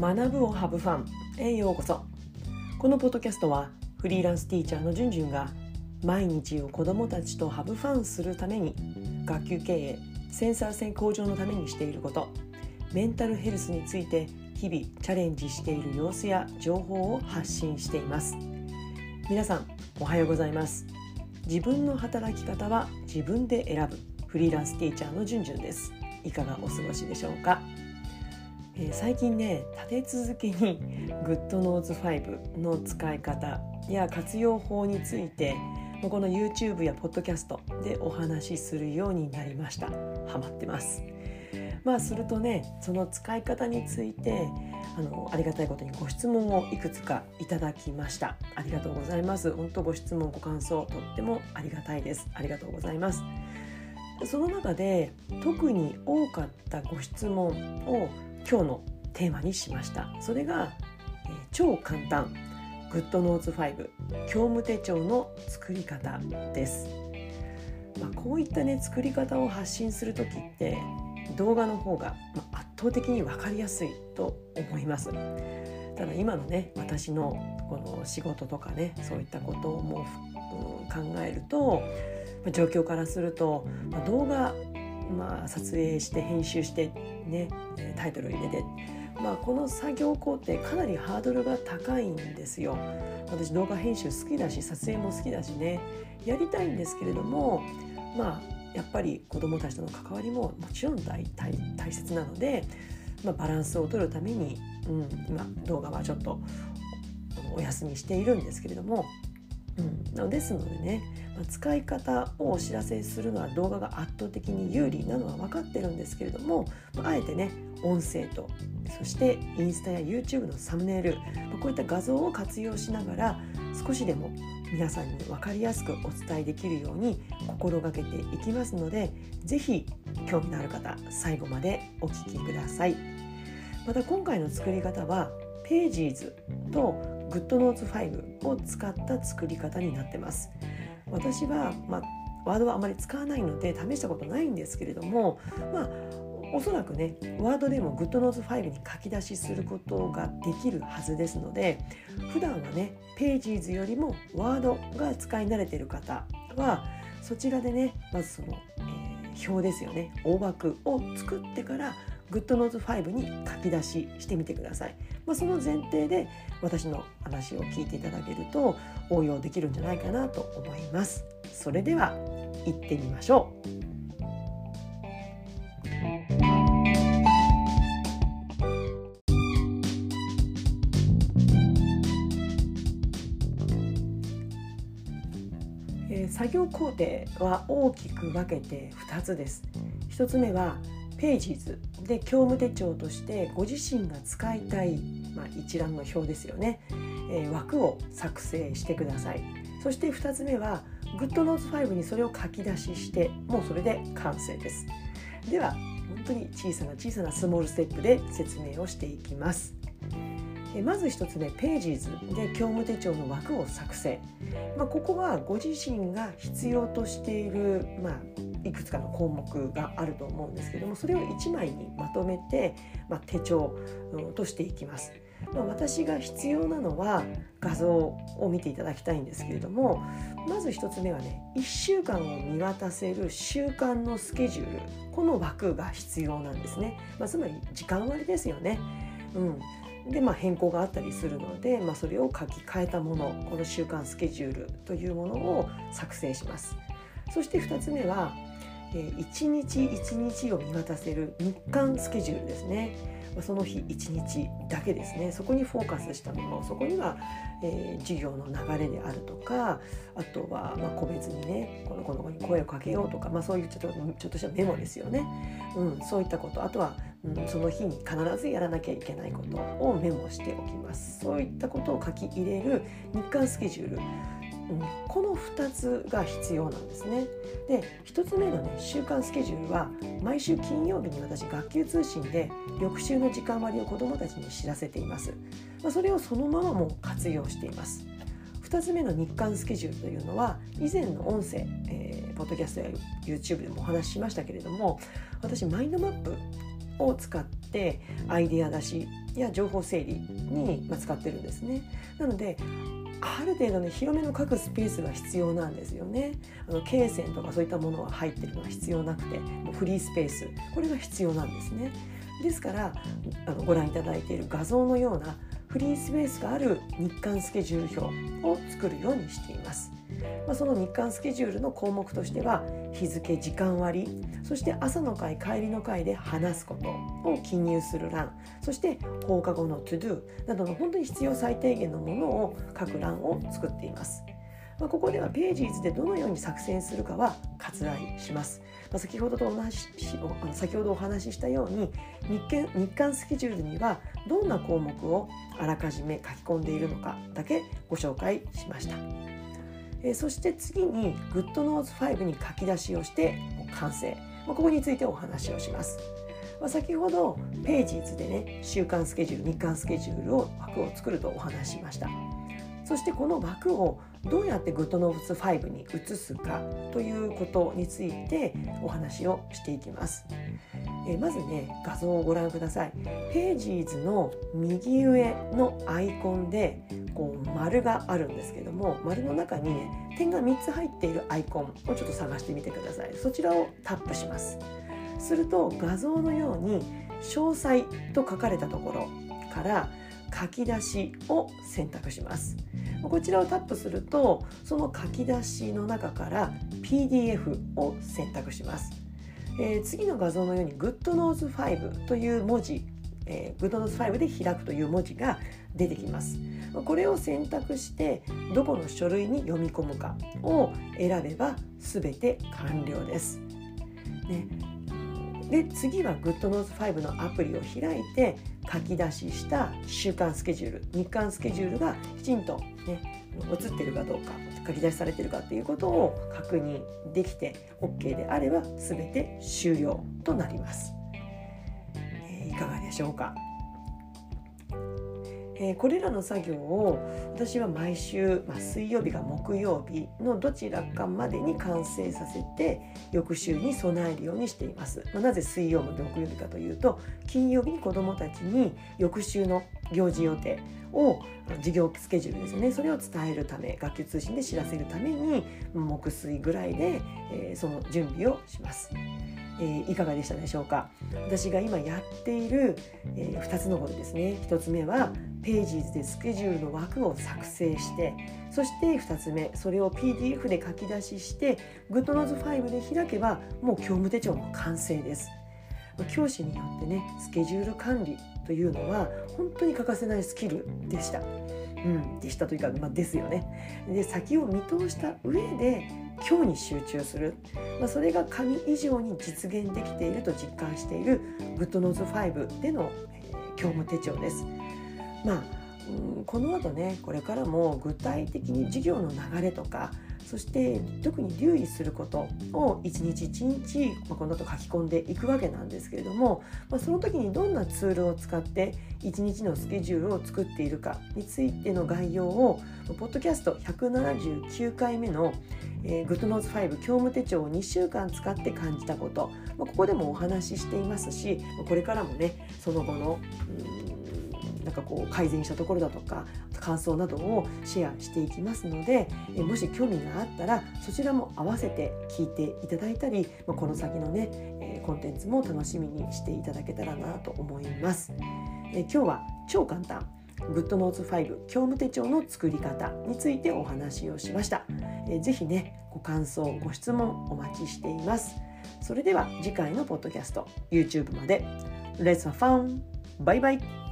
学ぶをハブファンへようこそ。このポッドキャストはフリーランスティーチャーのじゅんじゅんが毎日を子どもたちとハブファンするために学級経営、センサー性向上のためにしていること、メンタルヘルスについて日々チャレンジしている様子や情報を発信しています。皆さんおはようございます。自分の働き方は自分で選ぶフリーランスティーチャーのじゅんじゅんです。いかがお過ごしでしょうか。最近ね、立て続けに GoodNotes5 の使い方や活用法についてこの YouTube やポッドキャストでお話しするようになりました。ハマってます。するとね、その使い方についてありがたいことにご質問をいくつかいただきました。ありがとうございます。本当ご質問ご感想とってもありがたいです。ありがとうございます。その中で特に多かったご質問を今日のテーマにしました。それが、超簡単 GoodNotes5 業務手帳の作り方です。こういったね、作り方を発信するときって動画の方が、圧倒的に分かりやすいと思います。ただ今のね、私のこの仕事とかね、そういったことをも考えると、状況からすると、動画、撮影して編集してね、タイトルを入れて、この作業工程かなりハードルが高いんですよ。私動画編集好きだし、撮影も好きだしね、やりたいんですけれども、やっぱり子どもたちとの関わりももちろん大切なので、バランスを取るために、今動画はちょっとお休みしているんですけれども、ですのでね、使い方をお知らせするのは動画が圧倒的に有利なのは分かってるんですけれども、あえてね、音声とそしてインスタや YouTube のサムネイル、こういった画像を活用しながら少しでも皆さんに分かりやすくお伝えできるように心がけていきますので、ぜひ興味のある方最後までお聞きください。また今回の作り方は Pages とGoodNotes5 を使った作り方になってます。私は、ワードはあまり使わないので試したことないんですけれども、おそらくね、ワードでも GoodNotes5 に書き出しすることができるはずですので、普段はね、Pages よりもワードが使い慣れている方はそちらでね、まずその、表ですよね、大枠を作ってからGoodNotes5 に書き出ししてみてください。その前提で私の話を聞いていただけると応用できるんじゃないかなと思います。それでは行ってみましょう。作業工程は大きく分けて2つです。1つ目はPages で業務手帳としてご自身が使いたい、一覧の表ですよね、枠を作成してください。そして2つ目は GoodNotes5 にそれを書き出しして、もうそれで完成です。では本当に小さなスモールステップで説明をしていきます。まず1つ目 Pages で業務手帳の枠を作成、ここはご自身が必要としている、いくつかの項目があると思うんですけども、それを1枚にまとめて、手帳としていきます。私が必要なのは画像を見ていただきたいんですけれども、まず1つ目はね、1週間を見渡せる週間のスケジュール、この枠が必要なんですね。つまり時間割ですよね。で変更があったりするので、それを書き換えたもの、この週間スケジュールというものを作成します。そして2つ目は1日1日を見渡せる日間スケジュールですね。その日1日だけですね。そこにフォーカスしたもの、そこには、授業の流れであるとか、あとは、個別にね、この子に声をかけようとか、そういうちょっとしたメモですよね、そういったこと、あとは、その日に必ずやらなきゃいけないことをメモしておきます。そういったことを書き入れる日間スケジュール、この2つが必要なんですね。で、1つ目のね、週間スケジュールは毎週金曜日に私学級通信で翌週の時間割を子どもたちに知らせています。それをそのままも活用しています。2つ目の日間スケジュールというのは以前の音声、ポッドキャストや YouTube でもお話ししましたけれども、私マインドマップを使っしてアイデア出しや情報整理に使ってるんですね。なのである程度ね、広めの書くスペースが必要なんですよね。罫線とかそういったものは入ってるのは必要なくて、もうフリースペース、これが必要なんですね。ですからご覧いただいている画像のようなフリースペースがある日間スケジュール表を作るようにしています。その日間スケジュールの項目としては、日付、時間割、そして朝の会、帰りの会で話すことを記入する欄、そして放課後のトゥドゥなどの本当に必要最低限のものを書く欄を作っています。ここではPagesでどのように作成するかは割愛します。先ほどお話ししたように、日間スケジュールにはどんな項目をあらかじめ書き込んでいるのかだけご紹介しました。そして次に GoodNotes5 に書き出しをして完成、ここについてお話をします。先ほど Pages でね、週間スケジュール、日間スケジュールを枠を作るとお話しました。そしてこの枠をどうやって GoodNotes5 に移すかということについてお話をしていきます。まずね、画像をご覧ください。Pages の右上のアイコンでこう丸があるんですけども、丸の中に、ね、点が3つ入っているアイコンをちょっと探してみてください。そちらをタップします。すると画像のように詳細と書かれたところから書き出しを選択します。こちらをタップすると、その書き出しの中から PDF を選択します。次の画像のように GoodNotes5 という文字、GoodNotes5 で開くという文字が出てきます。これを選択してどこの書類に読み込むかを選べば全て完了です、ね。で次は GoodNotes5 のアプリを開いて、書き出しした週間スケジュール、日間スケジュールがきちんと、ね、映ってるかどうか、書き出しされてるかということを確認できて OK であれば全て終了となります。いかがでしょうか。これらの作業を私は毎週、水曜日か木曜日のどちらかまでに完成させて、翌週に備えるようにしています。なぜ水曜日、木曜日かというと、金曜日に子どもたちに翌週の行事予定を、授業スケジュールですね、それを伝えるため、学級通信で知らせるために木水ぐらいで、その準備をします。いかがでしたでしょうか。私が今やっている、2つのことですね。1つ目は Pages でスケジュールの枠を作成して、そして2つ目、それを PDF で書き出しして GoodNotes5 で開けばもう教務手帳の完成です。教師によってね、スケジュール管理というのは本当に欠かせないスキルでした、というか、ですよね。で先を見通した上で今日に集中する、それが紙以上に実現できていると実感している GoodNotes5 での、教務手帳です。この後ね、これからも具体的に授業の流れとか、そして特に留意することを一日一日、この後書き込んでいくわけなんですけれども、その時にどんなツールを使って一日のスケジュールを作っているかについての概要を、ポッドキャスト179回目の GoodNotes5 教務手帳を2週間使って感じたこと、ここでもお話ししていますし、これからもね、その後の改善したところだとか感想などをシェアしていきますので、もし興味があったらそちらも合わせて聞いていただいたり、この先のね、コンテンツも楽しみにしていただけたらなと思います。今日は超簡単 GoodNotes5 教務手帳の作り方についてお話をしました。ぜひね、ご感想、ご質問お待ちしています。それでは次回のポッドキャスト、 YouTube まで Let's have fun! バイバイ!